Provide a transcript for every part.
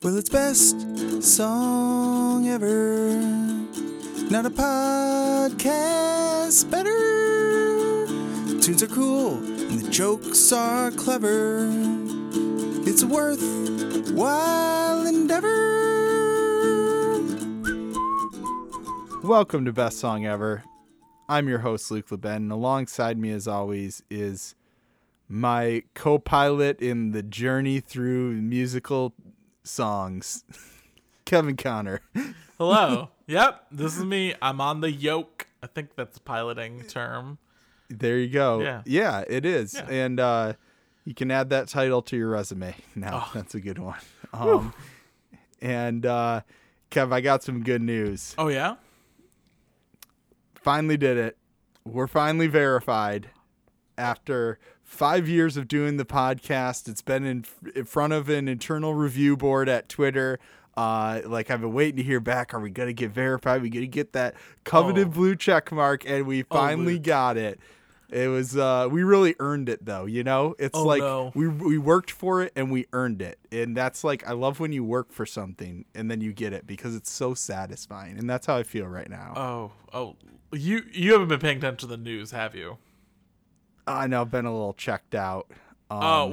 Well, it's best song ever. Not a podcast better. Tunes are cool and the jokes are clever. It's a worthwhile endeavor. Welcome to Best Song Ever. I'm your host, Luke LeBend, and alongside me, as always, is my co-pilot in the journey through musical songs, Kevin Connor. Hello. Yep, this is me. I'm on the yoke. I think that's a piloting term. There you go. Yeah, it is. Yeah. And you can add that title to your resume now. Oh. That's a good one. And Kev, I got some good news. Oh, yeah? Finally did it. We're finally verified after 5 years of doing the podcast. It's been in front of an internal review board at Twitter. I've been waiting to hear back. Are we going to get verified? We going to get that coveted blue check mark, and we finally got it. It was, we really earned it though. You know, it's we worked for it and we earned it. And that's like, I love when you work for something and then you get it because it's so satisfying. And that's how I feel right now. You haven't been paying attention to the news, have you? I know, I've been a little checked out. I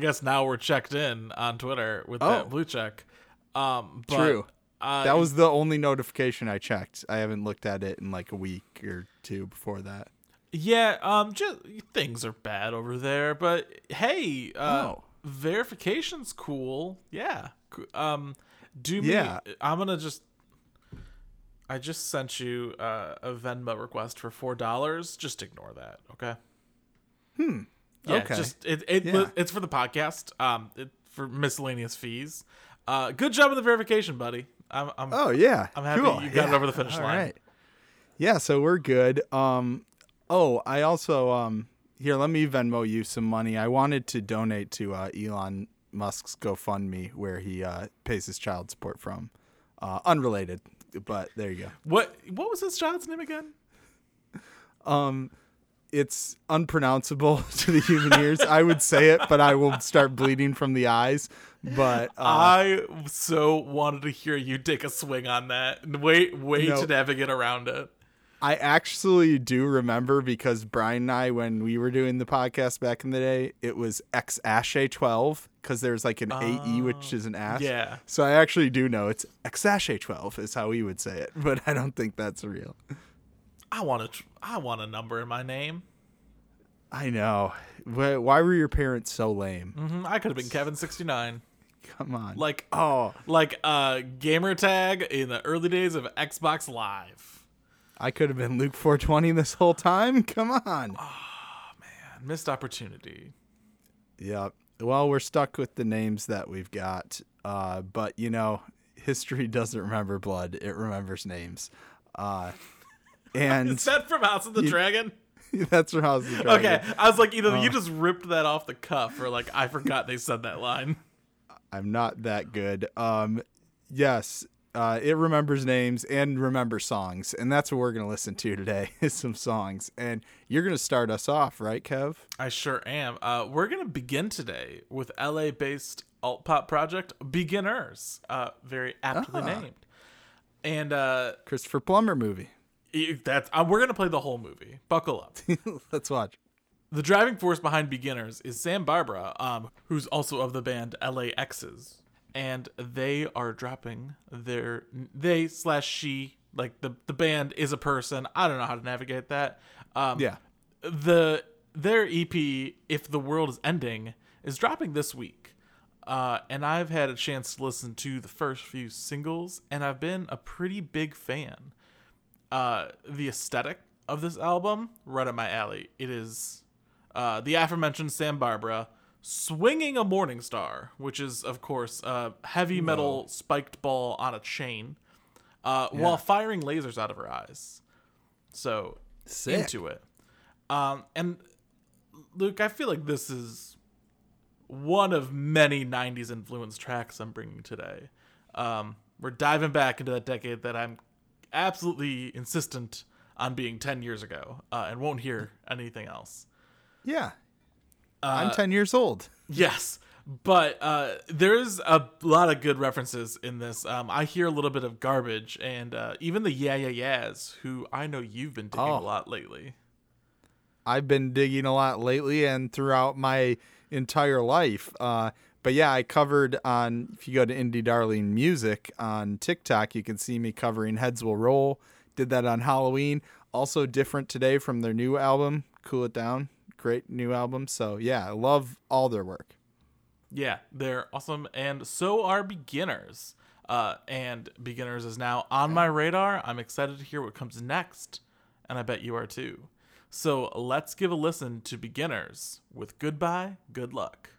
guess now we're checked in on Twitter with that blue check. But, true. That was the only notification I checked. I haven't looked at it in like a week or two before that. Yeah, just things are bad over there, but hey, verification's cool. Yeah. I just sent you a Venmo request for $4. Just ignore that, okay? Yeah, okay. It's for the podcast. For miscellaneous fees. Good job with the verification, buddy. I'm happy you got it over the finish line. Right. Yeah, so we're good. I also here, let me Venmo you some money. I wanted to donate to Elon Musk's GoFundMe where he pays his child support from. Unrelated, but there you go. What was his child's name again? It's unpronounceable to the human ears. I would say it, but I will start bleeding from the eyes. But I so wanted to hear you take a swing on that. Way to navigate around it. I actually do remember because Brian and I, when we were doing the podcast back in the day, it was X-Ashe-12 because there's like an AE, which is an ash. Yeah. So I actually do know it's X-Ashe-12 is how we would say it, but I don't think that's real. I want a number in my name. I know. Why were your parents so lame? Mm-hmm. I could have been Kevin 69. Come on. Like a gamer tag in the early days of Xbox Live. I could have been Luke 420 this whole time. Come on. Oh, man. Missed opportunity. Yep. Well, we're stuck with the names that we've got. But, you know, history doesn't remember blood. It remembers names. And is that from House of the Dragon? That's from House of the Dragon. Okay. I was like, you just ripped that off the cuff or like, I forgot they said that line. I'm not that good. Yes. It remembers names and remembers songs. And that's what we're going to listen to today is some songs. And you're going to start us off, right, Kev? I sure am. We're going to begin today with LA-based alt-pop project Beginners. Very aptly named. And Christopher Plummer movie. We're going to play the whole movie. Buckle up. Let's watch. The driving force behind Beginners is Sam Barbera, who's also of the band LAX's. And they are dropping their they/she, like the band is a person. I don't know how to navigate that. Their EP, If the World is Ending, is dropping this week. And I've had a chance to listen to the first few singles, and I've been a pretty big fan. The aesthetic of this album, right up my alley. It is the aforementioned Sam Barbera, swinging a morning star, which is, of course, heavy metal spiked ball on a chain, while firing lasers out of her eyes. So sick. Into it. And Luke, I feel like this is one of many 90s influenced tracks I'm bringing today. We're diving back into that decade that I'm absolutely insistent on being 10 years ago and won't hear anything else. Yeah. I'm 10 years old. Yes. But there's a lot of good references in this. I hear a little bit of Garbage and even the Yeah Yeah Yeahs, who I know you've been digging a lot lately. I've been digging a lot lately and throughout my entire life. But yeah, I covered on, if you go to Indie Darling Music on TikTok, you can see me covering Heads Will Roll. Did that on Halloween. Also different today from their new album, Cool It Down. Great new album. So yeah, I love all their work. Yeah, they're awesome. And so are Beginners. And Beginners is now on my radar. I'm excited to hear what comes next. And I bet you are too. So let's give a listen to Beginners with Goodbye, Good Luck.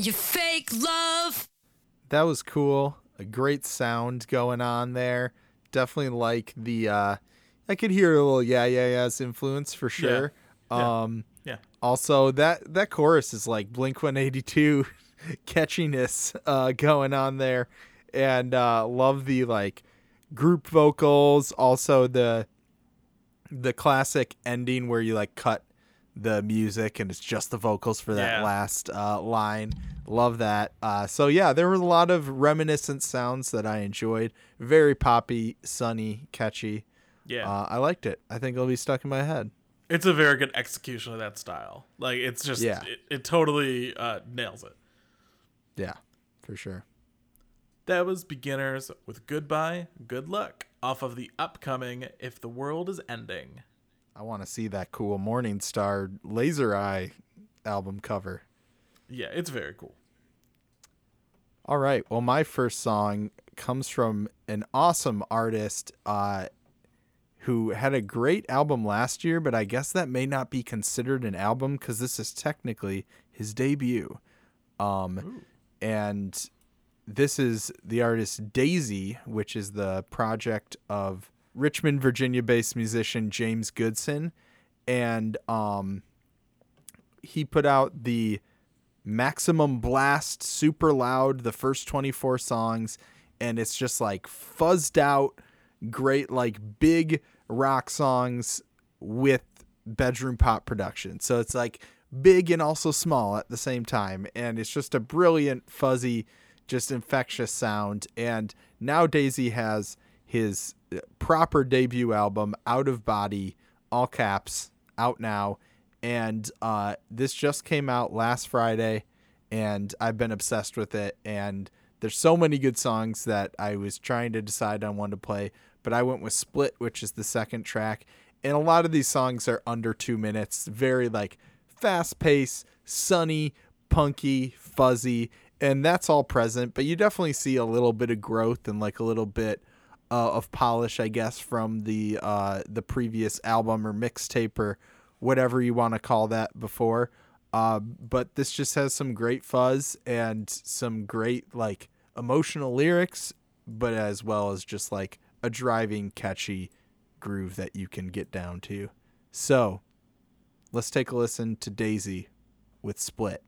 Your fake love. That was cool. A great sound going on there. Definitely like the I could hear a little Yeah Yeah Yeahs influence for sure. Yeah. Yeah. Also that chorus is like Blink-182 catchiness going on there. And love the like group vocals, also the classic ending where you like cut the music and it's just the vocals for that last line. Love that. So yeah, there were a lot of reminiscent sounds that I enjoyed. Very poppy, sunny, catchy. Yeah. I liked it. I think it'll be stuck in my head. It's a very good execution of that style. Like it's just, it totally nails it. Yeah, for sure. That was Beginners with Goodbye Good Luck off of the upcoming If the World is Ending. I want to see that cool Morning Star Laser Eye album cover. Yeah, it's very cool. All right. Well, my first song comes from an awesome artist who had a great album last year, but I guess that may not be considered an album because this is technically his debut. And this is the artist Daisy, which is the project of Richmond, Virginia-based musician James Goodson. And he put out the Maximum Blast, Super Loud, the first 24 songs, and it's just like fuzzed out, great, like big rock songs with bedroom pop production. So it's like big and also small at the same time, and it's just a brilliant, fuzzy, just infectious sound. And now Daisy has his proper debut album, Out of Body, all caps, out now. And this just came out last Friday, and I've been obsessed with it. And there's so many good songs that I was trying to decide on one to play, but I went with Split, which is the second track. And a lot of these songs are under 2 minutes, very like fast paced, sunny, punky, fuzzy, and that's all present. But you definitely see a little bit of growth and like a little bit of polish, I guess, from the previous album or mixtape or whatever you want to call that before. But this just has some great fuzz and some great like emotional lyrics, but as well as just like a driving, catchy groove that you can get down to. So let's take a listen to Daisy with Split.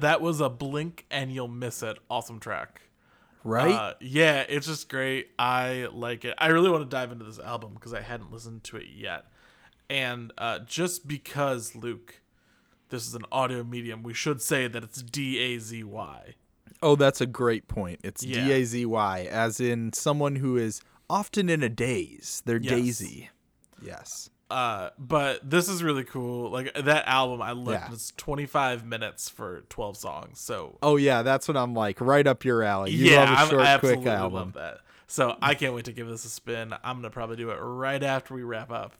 That was a blink and you'll miss it. Awesome track. Right? Yeah, it's just great. I like it. I really want to dive into this album because I hadn't listened to it yet. And just because, Luke, this is an audio medium, we should say that it's D-A-Z-Y. Oh, that's a great point. It's D-A-Z-Y, as in someone who is often in a daze. They're Daisy. Yes. But this is really cool. Like that album, I looked, it's 25 minutes for 12 songs. So, oh yeah, that's what I'm like, right up your alley. I absolutely love that. So I can't wait to give this a spin. I'm gonna probably do it right after we wrap up.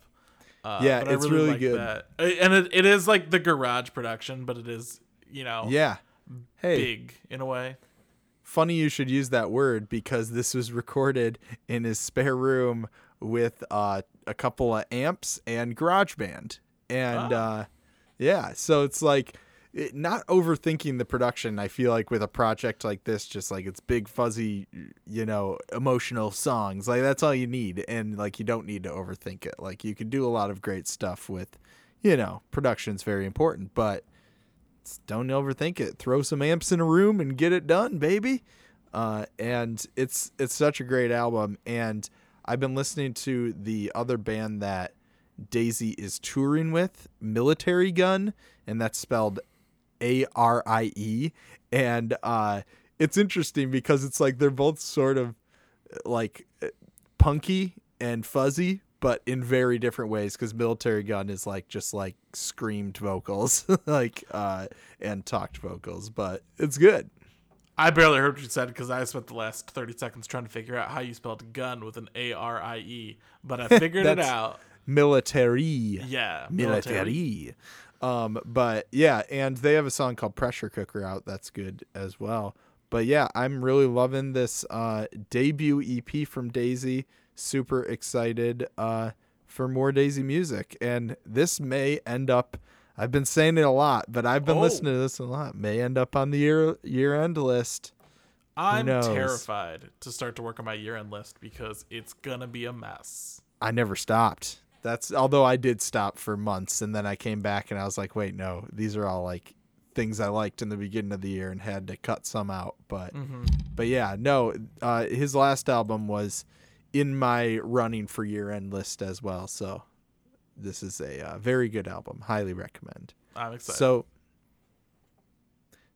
But it's really like good. That. And it is like the garage production, but it is, big in a way. Funny you should use that word because this was recorded in his spare room with a couple of amps and GarageBand. And so it's like not overthinking the production. I feel like with a project like this, just like it's big, fuzzy, emotional songs. Like that's all you need. And like you don't need to overthink it. Like you can do a lot of great stuff with, production's very important. But don't overthink it. Throw some amps in a room and get it done, baby. And it's such a great album. And I've been listening to the other band that Daisy is touring with, Military Gun, and that's spelled A-R-I-E. And it's interesting because it's like they're both sort of like punky and fuzzy, but in very different ways, because Military Gun is like just like screamed vocals and talked vocals, but it's good. I barely heard what you said because I spent the last 30 seconds trying to figure out how you spelled gun with an A-R-I-E, but I figured it out. Military. Yeah. Military. But yeah, and they have a song called Pressure Cooker out. That's good as well. But yeah, I'm really loving this debut EP from Daisy. Super excited for more Daisy music. And this may end up, I've been saying it a lot, but I've been listening to this a lot. May end up on the year-end list. I'm terrified to start to work on my year-end list because it's going to be a mess. I never stopped. Although I did stop for months, and then I came back and I was like, wait, no, these are all like things I liked in the beginning of the year and had to cut some out. But yeah, no, his last album was in my running for year-end list as well. So this is a very good album. Highly recommend. I'm excited.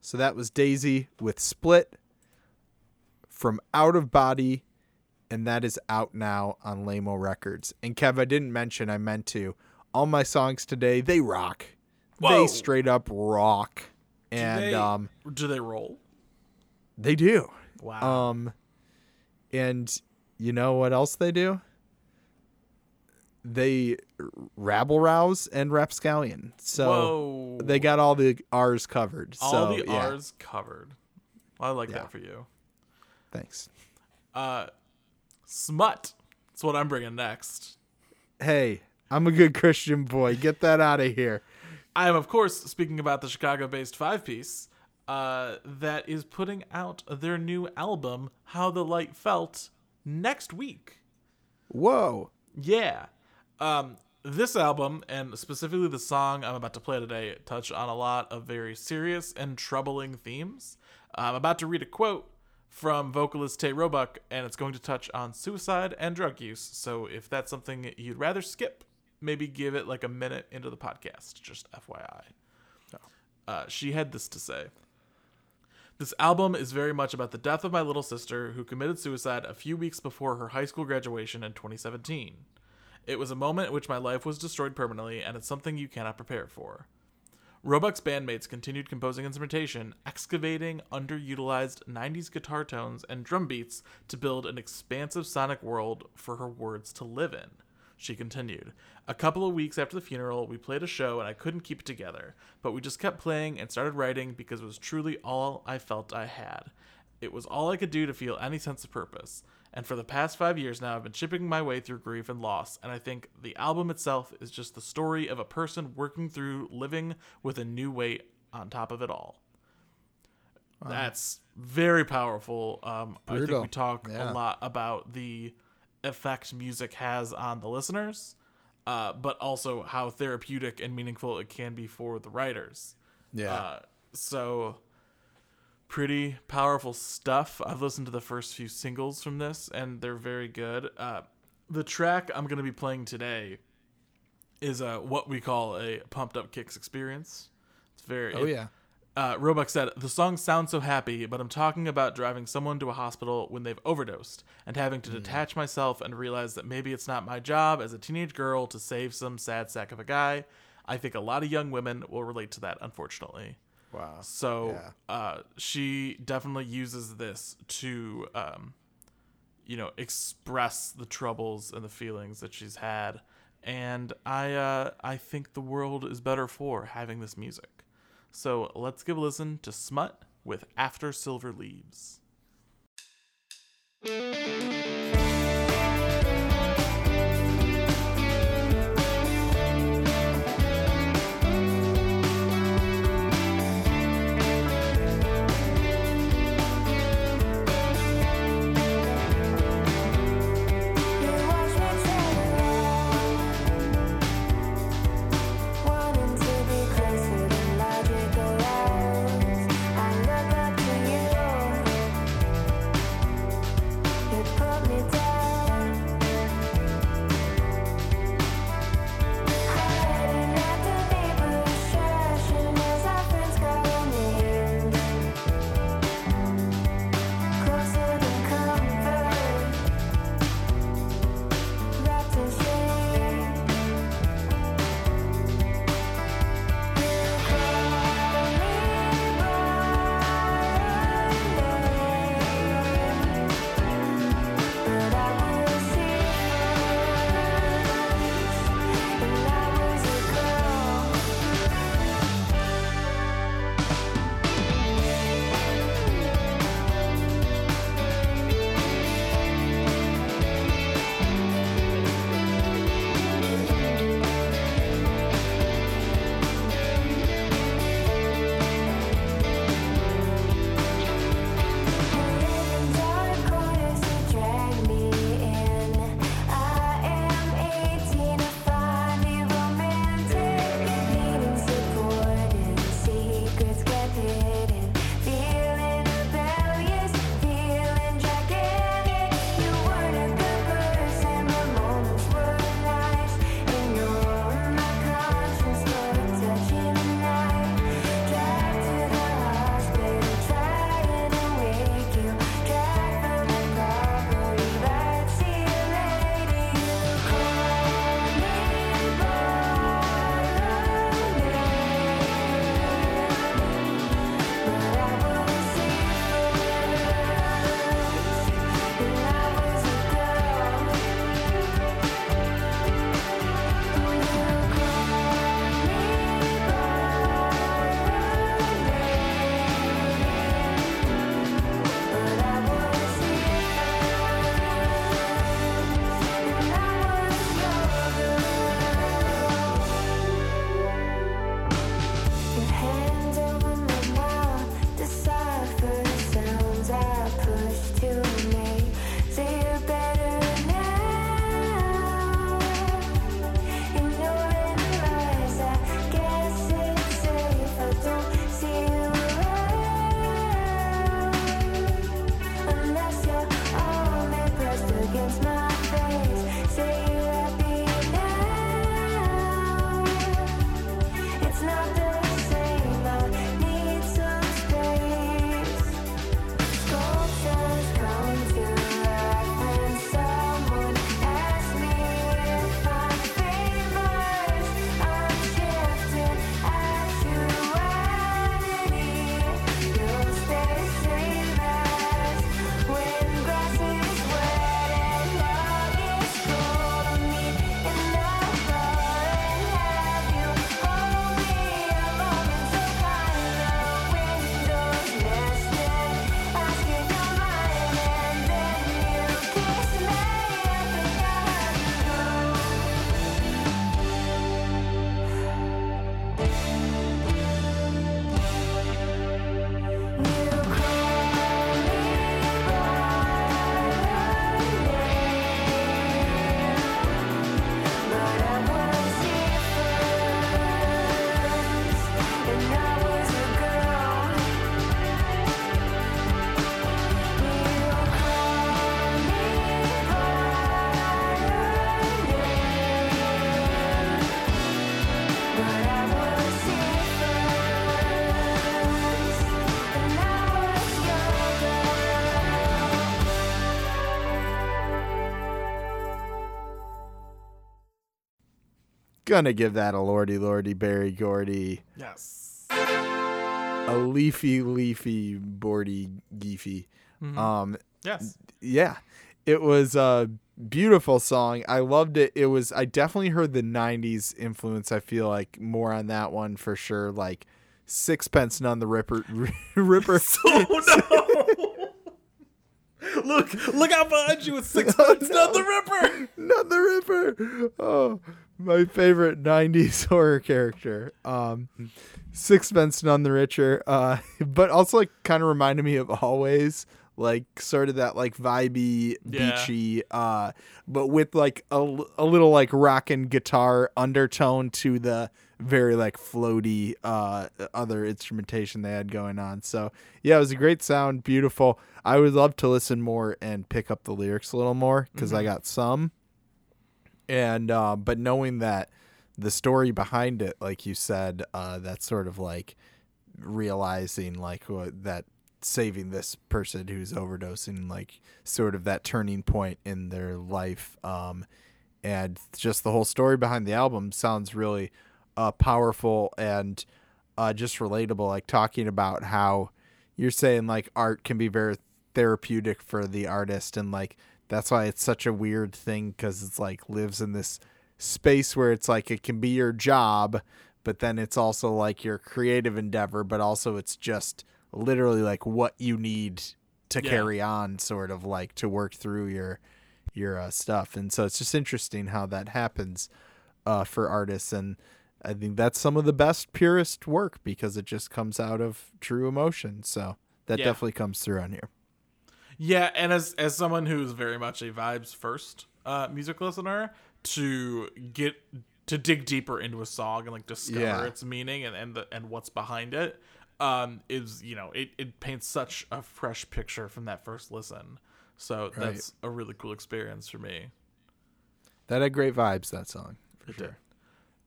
So that was Daisy with Split from Out of Body, and that is out now on Lamo Records. And Kev, I didn't mention, I meant to. All my songs today, they rock. Whoa. They straight up rock. And do they roll? They do. Wow. And you know what else they do? They rabble rouse and rapscallion. So they got all the R's covered. R's covered. Well, I like that for you. Thanks. Smut. That's what I'm bringing next. Hey, I'm a good Christian boy. Get that out of here. I am, of course, speaking about the Chicago-based five-piece that is putting out their new album, How the Light Felt, next week. Whoa. Yeah. This album, and specifically the song I'm about to play today, touch on a lot of very serious and troubling themes. I'm about to read a quote from vocalist Tate Roebuck, and it's going to touch on suicide and drug use. So if that's something you'd rather skip, maybe give it like a minute into the podcast, just FYI. She had this to say. This album is very much about the death of my little sister, who committed suicide a few weeks before her high school graduation in 2017. It was a moment in which my life was destroyed permanently, and it's something you cannot prepare for. Roebuck's bandmates continued composing instrumentation, excavating underutilized 90s guitar tones and drum beats to build an expansive sonic world for her words to live in. She continued, a couple of weeks after the funeral, we played a show and I couldn't keep it together, but we just kept playing and started writing because it was truly all I felt I had. It was all I could do to feel any sense of purpose. And for the past 5 years now, I've been chipping my way through grief and loss, and I think the album itself is just the story of a person working through living with a new weight on top of it all. Wow. That's very powerful. I think we talk a lot about the effect music has on the listeners, but also how therapeutic and meaningful it can be for the writers. Yeah. So... pretty powerful stuff. I've listened to the first few singles from this, and they're very good. The track I'm going to be playing today is what we call a pumped-up kicks experience. It's very... Roebuck said, the song sounds so happy, but I'm talking about driving someone to a hospital when they've overdosed and having to detach myself and realize that maybe it's not my job as a teenage girl to save some sad sack of a guy. I think a lot of young women will relate to that, unfortunately. Wow. So she definitely uses this to, express the troubles and the feelings that she's had. And I think the world is better for having this music. So let's give a listen to Smut with After Silver Leaves. Go out. Gonna give that a lordy lordy berry gordy. Yes. A leafy leafy boardy geefy. Mm-hmm. Yes. Yeah. It was a beautiful song. I loved it. It was, I definitely heard the 90s influence. I feel like more on that one for sure. Like Sixpence None the Ripper. Oh no. Look out behind you with Sixpence None the Ripper. None the Ripper. Oh, my favorite 90s horror character. Sixpence None the Richer. But also like kind of reminded me of Always, like sort of that like vibey, beachy, but with like a little like rockin' guitar undertone to the very like floaty other instrumentation they had going on. So yeah, it was a great sound, beautiful. I would love to listen more and pick up the lyrics a little more because I got some. And but knowing that the story behind it, like you said, that's sort of like realizing like that saving this person who's overdosing, like sort of that turning point in their life. And just the whole story behind the album sounds really powerful and just relatable, like talking about how you're saying like art can be very therapeutic for the artist, and like that's why it's such a weird thing because it's like lives in this space where it's like it can be your job, but then it's also like your creative endeavor, but also it's just literally like what you need to carry on, sort of like to work through your stuff. And so it's just interesting how that happens for artists. And I think that's some of the best purest work because it just comes out of true emotion. So that definitely comes through on here. Yeah, and as someone who's very much a vibes first music listener, to dig deeper into a song and like discover its meaning and what's behind it, is, you know, it paints such a fresh picture from that first listen. So that's a really cool experience for me. That had great vibes, that song, for sure. Did.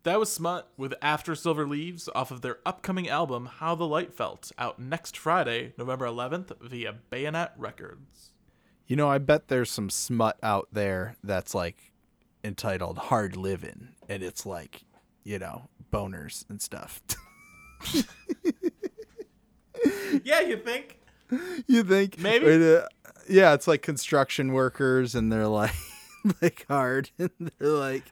That was Smut with After Silver Leaves off of their upcoming album, How the Light Felt, out next Friday, November 11th, via Bayonet Records. You know, I bet there's some smut out there that's, like, entitled Hard Livin', and it's, like, you know, boners and stuff. Yeah, you think? You think? Maybe. Yeah, it's, like, construction workers, and they're, like... like hard, and they're like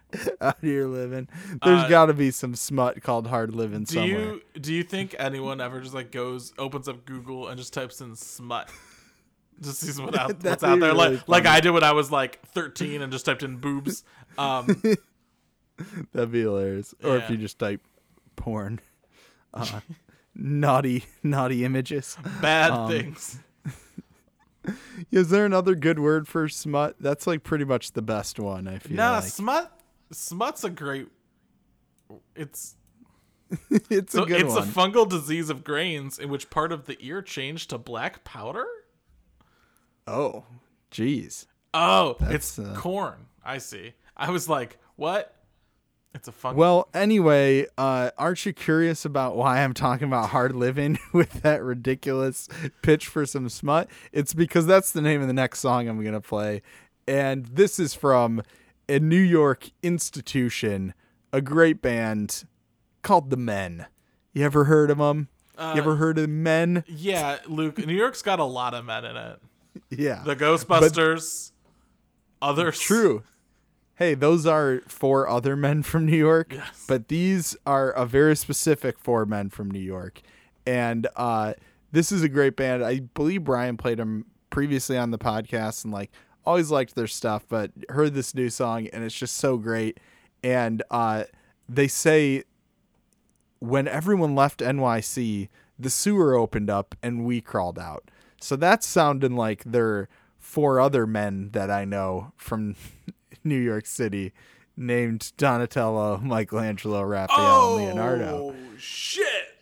out here living. There's got to be some smut called Hard Living somewhere. Do you think anyone ever just like goes, opens up Google and just types in smut, just sees what's out there? Really, like I did when I was like 13 and just typed in boobs. That'd be hilarious. Or if you just type porn, naughty images, bad things. Is there another good word for smut? That's like pretty much the best one, I feel. Nah, like. Smut's a great. It's so a good one. It's a fungal disease of grains in which part of the ear changed to black powder. Oh, geez. Oh, that's, it's corn. I see. I was like, what? It's a fucking... Well, anyway, aren't you curious about why I'm talking about Hard Livin' with that ridiculous pitch for some smut? It's because that's the name of the next song I'm going to play. And this is from a New York institution, a great band called The Men. You ever heard of them? You ever heard of Men? Yeah, Luke. New York's got a lot of men in it. Yeah. The Ghostbusters, but others. True. Hey, those are four other men from New York, yes. But these are a very specific four men from New York. And this is a great band. I believe Brian played them previously on the podcast and like always liked their stuff, but heard this new song and it's just so great. And they say, when everyone left NYC, the sewer opened up and we crawled out. So that's sounding like they're four other men that I know from New York City named Donatello, Michelangelo, Raphael, and Leonardo. Oh, shit.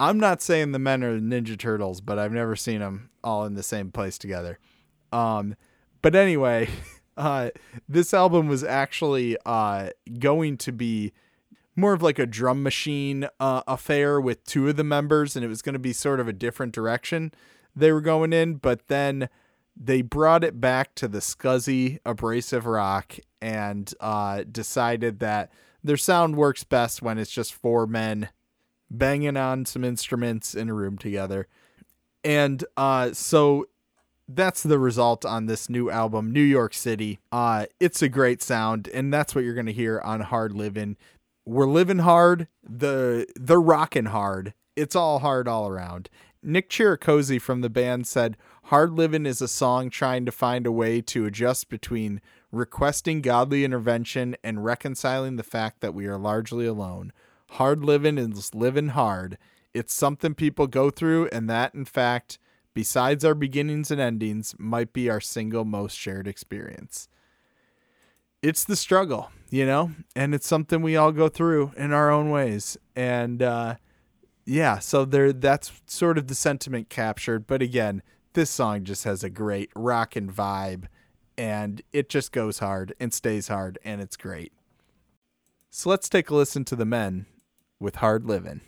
I'm not saying the men are Ninja Turtles, but I've never seen them all in the same place together. But anyway, this album was actually going to be more of like a drum machine affair with two of the members, and it was going to be sort of a different direction they were going in, but then they brought it back to the scuzzy, abrasive rock and decided that their sound works best when it's just four men banging on some instruments in a room together. And so that's the result on this new album, New York City. It's a great sound, and that's what you're going to hear on Hard Livin'. We're living hard. They're rocking hard. It's all hard all around. Nick Chiricozy from the band said, Hard Livin' is a song trying to find a way to adjust between requesting godly intervention and reconciling the fact that we are largely alone. Hard Livin' is living hard. It's something people go through, and that, in fact, besides our beginnings and endings, might be our single most shared experience. It's the struggle, you know, and it's something we all go through in our own ways. And, yeah, so that's sort of the sentiment captured. But again, this song just has a great rockin' vibe, and it just goes hard and stays hard, and it's great. So let's take a listen to The Men with Hard Livin'.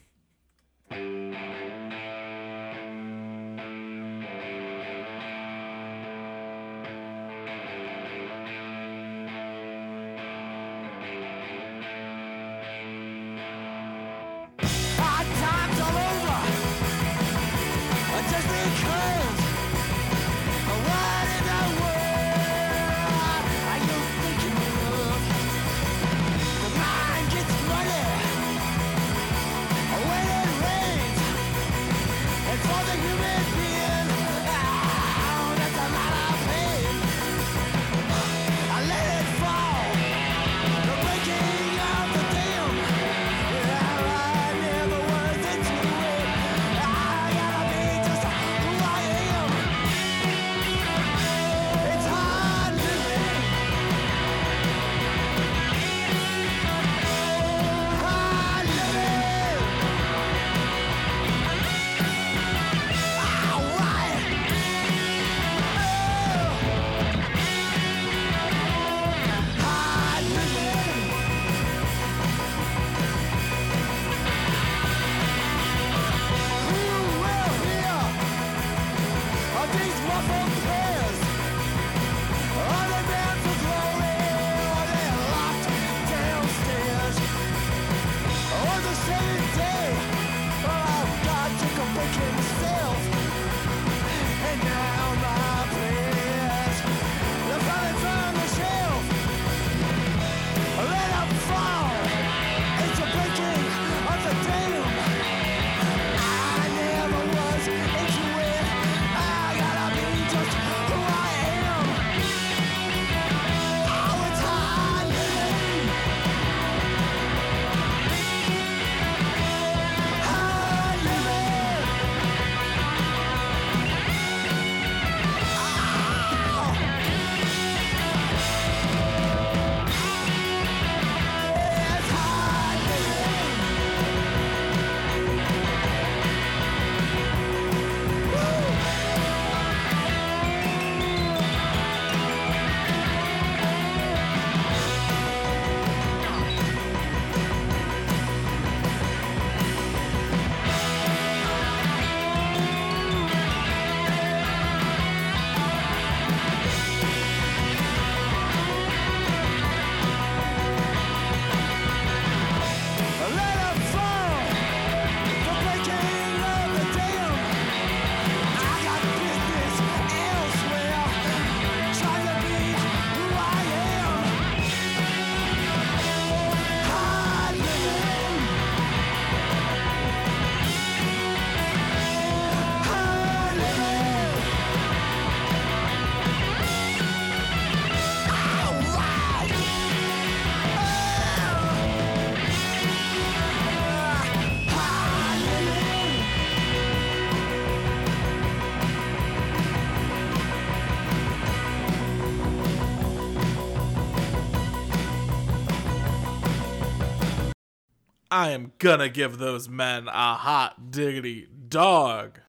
I am gonna give those men a hot diggity dog.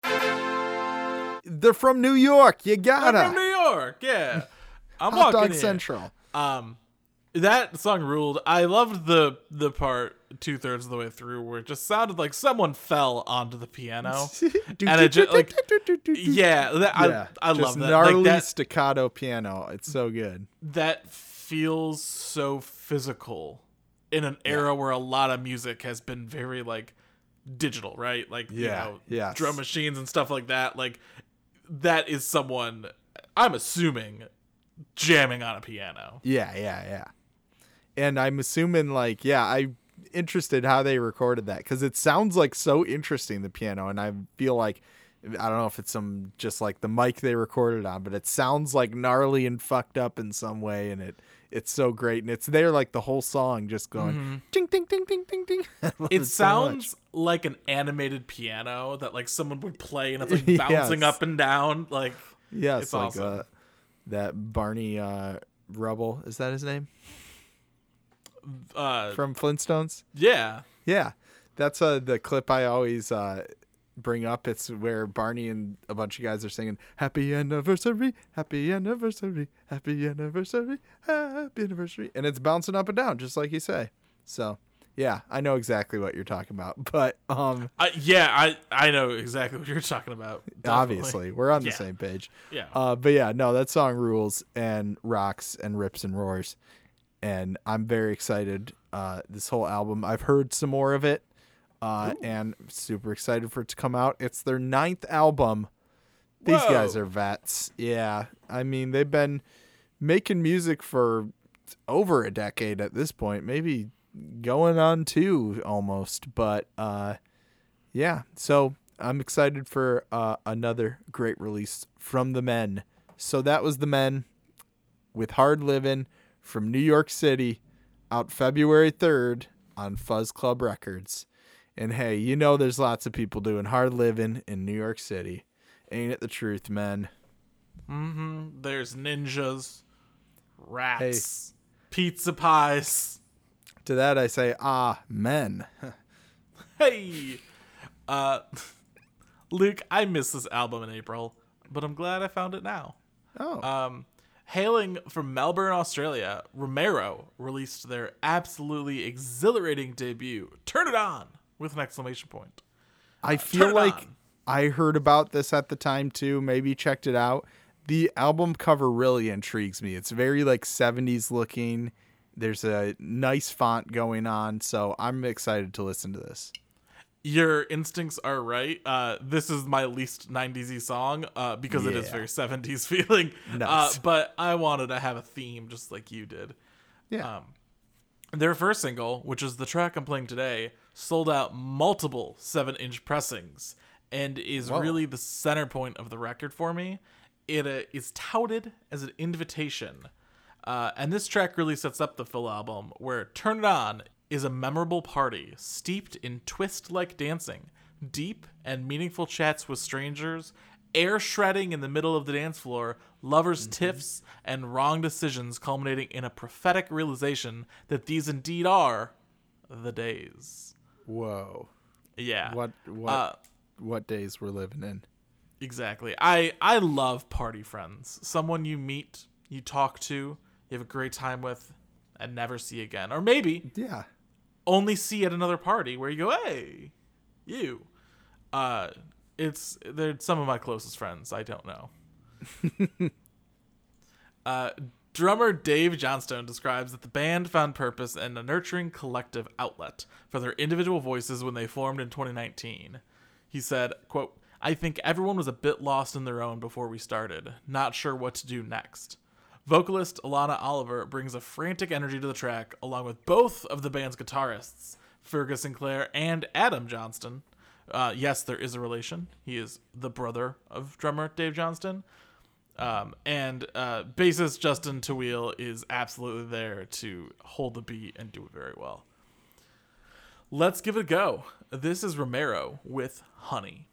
They're from New York. You gotta. They're from New York, yeah. I'm hot walking dog in. Central. That song ruled. I loved the part 2/3 of the way through where it just sounded like someone fell onto the piano. And it just like, I love that. Gnarly like that, staccato piano. It's so good. That feels so physical in an era where a lot of music has been very like digital, right? Like, drum machines and stuff like that. Like that is someone, I'm assuming, jamming on a piano. Yeah. And I'm assuming like, I'm interested how they recorded that because it sounds like so interesting, the piano. And I feel like, I don't know if it's some just like the mic they recorded on, but it sounds like gnarly and fucked up in some way. And it's so great. And it's there like the whole song just going ding, ding, ding, ding, ding, ding. It sounds like an animated piano that like someone would play and it's like bouncing up and down. Like, it's like awesome. That Barney Rubble, is that his name? From Flintstones? Yeah. Yeah. That's the clip I always bring up. It's where Barney and a bunch of guys are singing, happy anniversary, happy anniversary, happy anniversary, happy anniversary. And it's bouncing up and down, just like you say. So, yeah, I know exactly what you're talking about. But I know exactly what you're talking about. Definitely. Obviously, we're on the same page. Yeah. But yeah, no, that song rules and rocks and rips and roars. And I'm very excited. This whole album, I've heard some more of it, and super excited for it to come out. It's their 9th album. These guys are vets. Yeah. I mean, they've been making music for over a decade at this point, maybe going on 2 almost, but, so I'm excited for, another great release from The Men. So that was The Men with Hard Livin' from New York City, out February 3rd on Fuzz Club Records. And hey, you know there's lots of people doing hard living in New York City. Ain't it the truth, man? Mm-hmm. There's ninjas, rats, pizza pies. To that I say, amen. Hey! Luke, I missed this album in April, but I'm glad I found it now. Oh. Hailing from Melbourne, Australia, Romero released their absolutely exhilarating debut, Turn It On, with an exclamation point. I feel like I heard about this at the time, too. Maybe checked it out. The album cover really intrigues me. It's very, like, 70s looking. There's a nice font going on, so I'm excited to listen to this. Your instincts are right. This is my least 90s-y song because it is very 70s feeling. Nice. But I wanted to have a theme just like you did. Yeah. Their first single, which is the track I'm playing today, sold out multiple 7-inch pressings and is really the center point of the record for me. It is touted as an invitation. And this track really sets up the full album where Turn It On is a memorable party steeped in twist-like dancing, deep and meaningful chats with strangers, air shredding in the middle of the dance floor, lovers' tiffs, and wrong decisions culminating in a prophetic realization that these indeed are the days. Whoa. Yeah. What days we're living in. Exactly. I love party friends. Someone you meet, you talk to, you have a great time with, and never see again. Or maybe only see at another party where you go, hey, you. They're some of my closest friends. I don't know. Drummer Dave Johnston describes that the band found purpose and a nurturing collective outlet for their individual voices when they formed in 2019. He said, quote, I think everyone was a bit lost in their own before we started, not sure what to do next. Vocalist Alana Oliver brings a frantic energy to the track, along with both of the band's guitarists, Fergus Sinclair and Adam Johnston. Yes, there is a relation. He is the brother of drummer Dave Johnston. And bassist Justin Tawil is absolutely there to hold the beat and do it very well. Let's give it a go. This is Romero with Honey.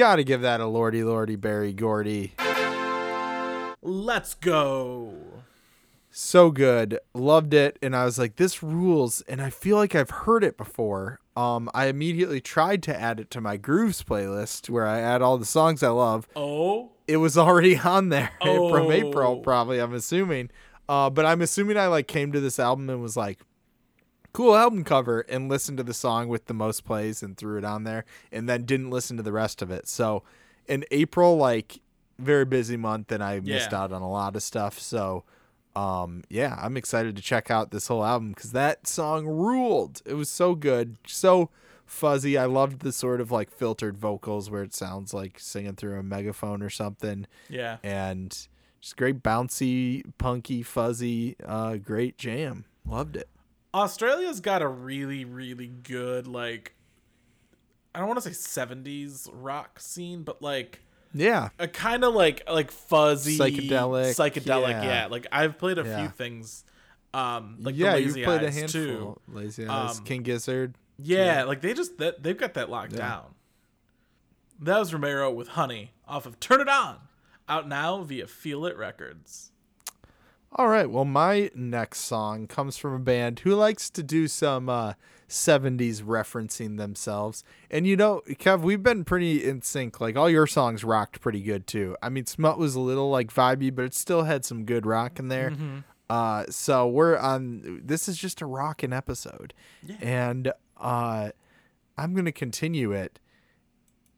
Gotta give that a lordy, lordy, berry, gordy. Let's go. So good. Loved it. And I was like, this rules. And I feel like I've heard it before. I immediately tried to add it to my Grooves playlist where I add all the songs I love. Oh. It was already on there from April, probably, I'm assuming. But I'm assuming I like came to this album and was like, cool album cover, and listened to the song with the most plays and threw it on there, and then didn't listen to the rest of it. So in April, like, very busy month, and I missed out on a lot of stuff. So yeah, I'm excited to check out this whole album because that song ruled. It was so good, so fuzzy. I loved the sort of like filtered vocals where it sounds like singing through a megaphone or something. Yeah. And just great bouncy, punky, fuzzy, great jam. Loved it. Australia's got a really, really good, like, I don't want to say 70s rock scene, but like, yeah, a kind of like fuzzy psychedelic. Yeah. Like I've played a few things, like the Lazy Eyes a handful too. Lazy Eyes, King Gizzard. Yeah, like they just they've got that locked down. That was Romero with Honey off of Turn It On, out now via Feel It Records. All right, well, my next song comes from a band who likes to do some 70s referencing themselves. And, you know, Kev, we've been pretty in sync. Like, all your songs rocked pretty good, too. I mean, Smut was a little, like, vibey, but it still had some good rock in there. Mm-hmm. So we're on – this is just a rockin' episode. Yeah. And I'm going to continue it.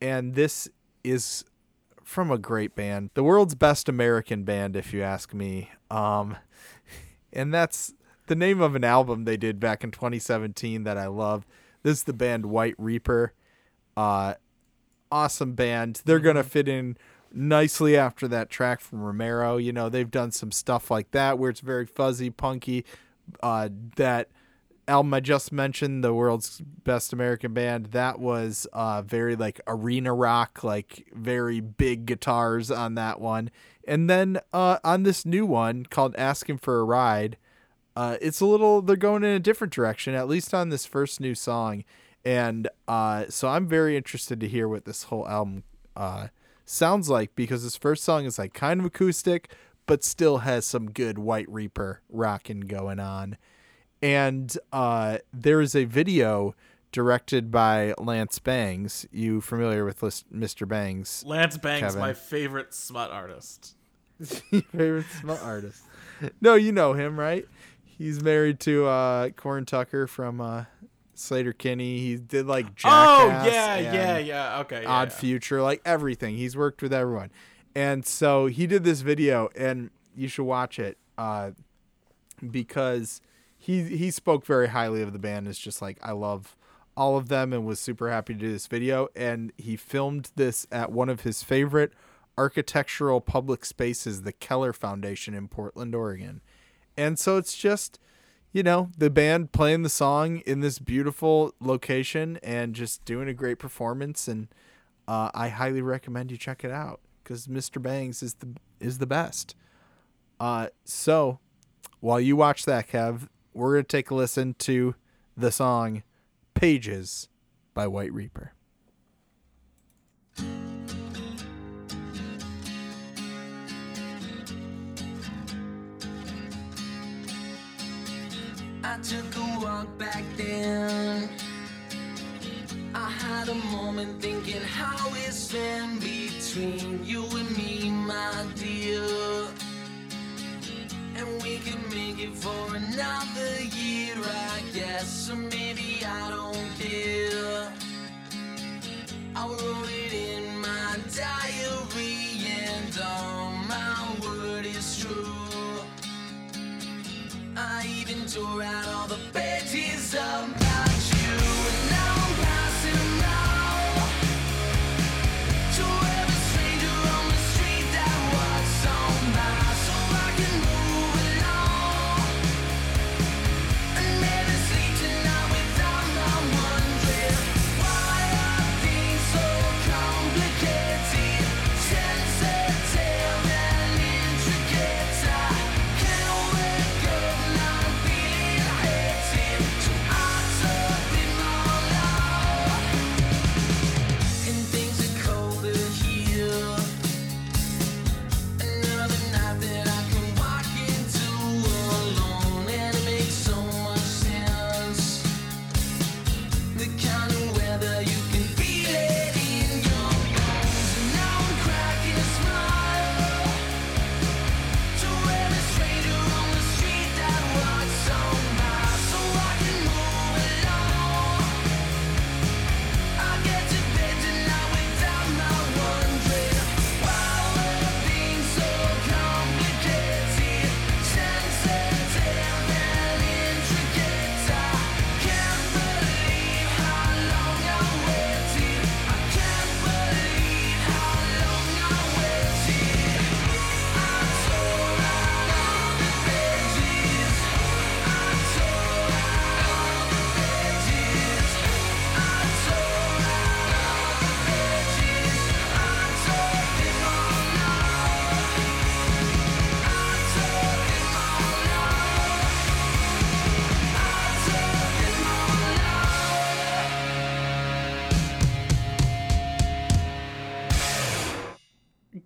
And this is – from a great band, the world's best American band, if you ask me. And that's the name of an album they did back in 2017 that I love. This is the band White Reaper. Awesome band. They're going to fit in nicely after that track from Romero. You know, they've done some stuff like that where it's very fuzzy, punky. That album I just mentioned, the world's best American band, that was very like arena rock, like very big guitars on that one. And then on this new one called Asking for a Ride, it's a little, they're going in a different direction, at least on this first new song. And so I'm very interested to hear what this whole album sounds like, because this first song is like kind of acoustic, but still has some good White Reaper rocking going on. And there is a video directed by Lance Bangs. You familiar with Mr. Bangs? Lance Bangs, Kevin? My favorite Smut artist. Your favorite Smut artist. No, you know him, right? He's married to Corn Tucker from Slater Kinney. He did like Jackass. Oh, yeah. Okay. Yeah, Odd Future, like everything. He's worked with everyone. And so he did this video, and you should watch it because... He spoke very highly of the band. It's just like, I love all of them, and was super happy to do this video. And he filmed this at one of his favorite architectural public spaces, the Keller Foundation in Portland, Oregon. And so it's just, you know, the band playing the song in this beautiful location and just doing a great performance. And I highly recommend you check it out, because Mr. Bangs is the best. So while you watch that, Kev, we're going to take a listen to the song Pages by White Reaper. I took a walk back then. I had a moment thinking how it's been between you and me, my dear. And we can make it for another year, I guess. Or maybe I don't care. I wrote it in my diary, and all my word is true. I even tore out all the pages about you, and now I'm passing now to every stranger on the street that walks on by, so I can move.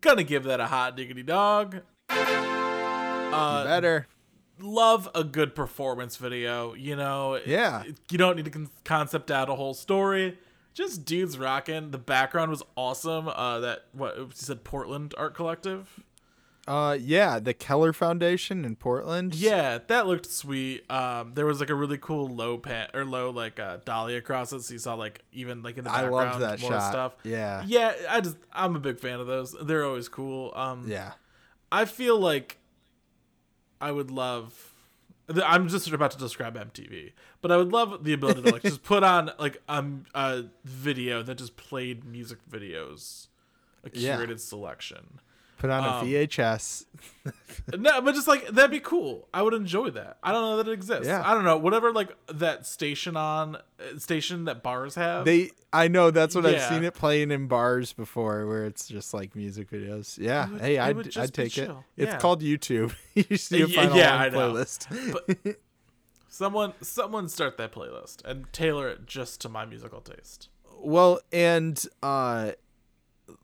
Gonna give that a hot diggity dog. Better. Love a good performance video. You know, yeah. You don't need to concept out a whole story. Just dudes rocking. The background was awesome. You said Portland Art Collective? Yeah, the Keller Foundation in Portland. Yeah, that looked sweet. There was like a really cool dolly across it, so you saw like even like in the background, I loved that more shot. Stuff. Yeah, yeah. I'm a big fan of those. They're always cool. Yeah, I feel like I would love. I'm just about to describe MTV, but I would love the ability to like just put on like a video that just played music videos, a curated selection. Put on a VHS. No, but just like that'd be cool. I would enjoy that. I don't know that it exists. Yeah. I don't know. Whatever like that station that bars have. I know that's what I've seen it playing in bars before, where it's just like music videos. Yeah. I'd take it. Yeah. It's called YouTube. You see a final playlist. But someone start that playlist and tailor it just to my musical taste. Well, and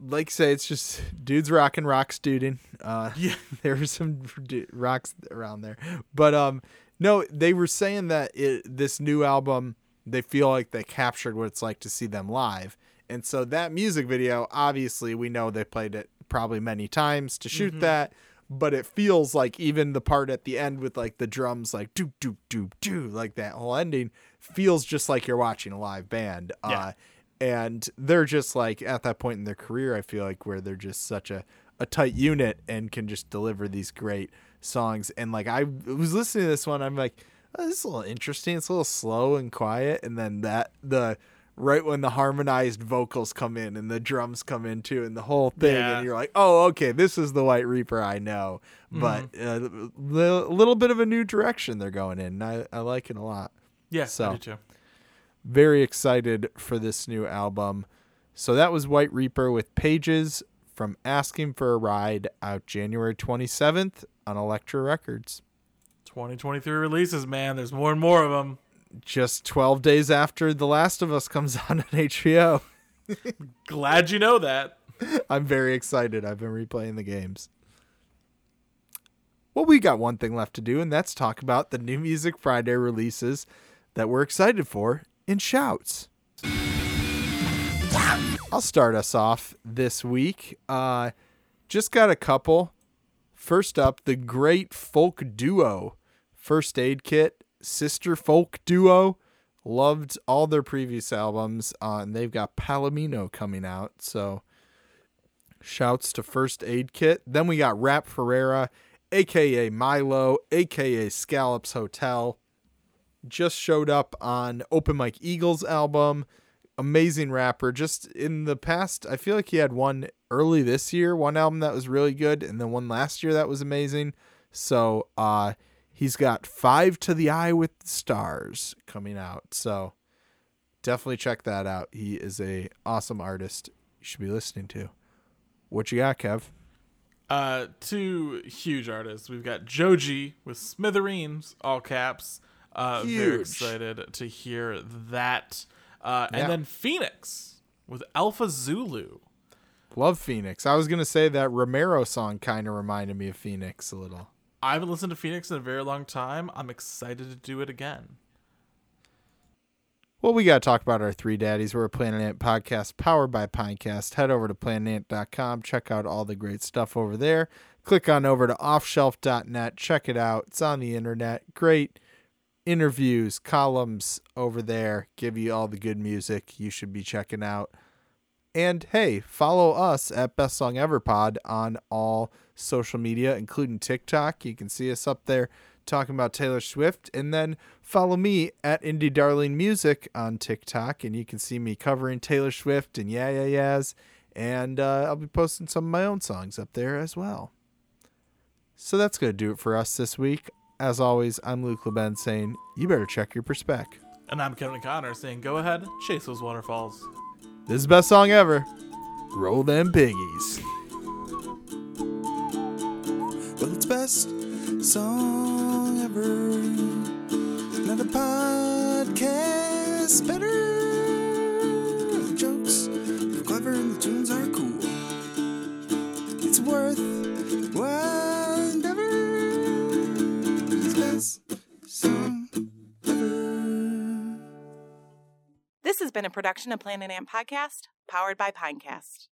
like say it's just dudes rocking, rock student. There were some rocks around there, but no, they were saying that this new album, they feel like they captured what it's like to see them live, and so that music video, obviously we know they played it probably many times to shoot that, but it feels like even the part at the end with like the drums, like do do do do, like that whole ending feels just like you're watching a live band. And they're just like at that point in their career, I feel like, where they're just such a tight unit and can just deliver these great songs. And like I was listening to this one, I'm like, oh, this is a little interesting. It's a little slow and quiet. And then right when the harmonized vocals come in and the drums come in too and the whole thing, and you're like, oh, okay, this is the White Reaper I know. But a little bit of a new direction they're going in. And I like it a lot. Yeah, so. I do too. Very excited for this new album. So that was White Reaper with Pages from Asking for a Ride, out January 27th on Elektra Records. 2023 releases, man. There's more and more of them. Just 12 days after The Last of Us comes out on HBO. Glad you know that. I'm very excited. I've been replaying the games. Well, we got one thing left to do, and that's talk about the new Music Friday releases that we're excited for. In shouts, I'll start us off this week. Just got a couple. First up, the great folk duo First Aid Kit, sister folk duo. Loved all their previous albums, and they've got Palomino coming out, so shouts to First Aid Kit. Then we got Rap Ferreira, aka Milo, aka Scallops Hotel. Just showed up on Open Mike Eagle's album. Amazing rapper. Just in the past, I feel like he had one early this year, one album that was really good, and then one last year that was amazing. So he's got 5 to the Eye with the Stars coming out. So definitely check that out. He is an awesome artist you should be listening to. What you got, Kev? Two huge artists. We've got Joji with Smithereens, all caps. Very excited to hear that. And then Phoenix with Alpha Zulu. Love Phoenix. I was going to say that Romero song kind of reminded me of Phoenix a little. I haven't listened to Phoenix in a very long time. I'm excited to do it again. Well, we got to talk about our three daddies. We're a Planet Ant podcast powered by Pinecast. Head over to planetant.com. Check out all the great stuff over there. Click on over to offshelf.net. Check it out. It's on the internet. Great interviews, columns over there, give you all the good music you should be checking out. And hey, follow us at Best Song Ever Pod on all social media, including TikTok. You can see us up there talking about Taylor Swift. And then follow me at Indie Darling Music on TikTok, and you can see me covering Taylor Swift and Yeah Yeah Yeahs. And I'll be posting some of my own songs up there as well. So that's going to do it for us this week. As always, I'm Luke LeBend saying, you better check your perspec. And I'm Kevin Connor saying, go ahead, chase those waterfalls. This is the best song ever. Roll them piggies. Well, it's best song ever. Another podcast better. The jokes are clever and the tunes are cool. It's has been a production of Planet Ant Podcast, powered by Pinecast.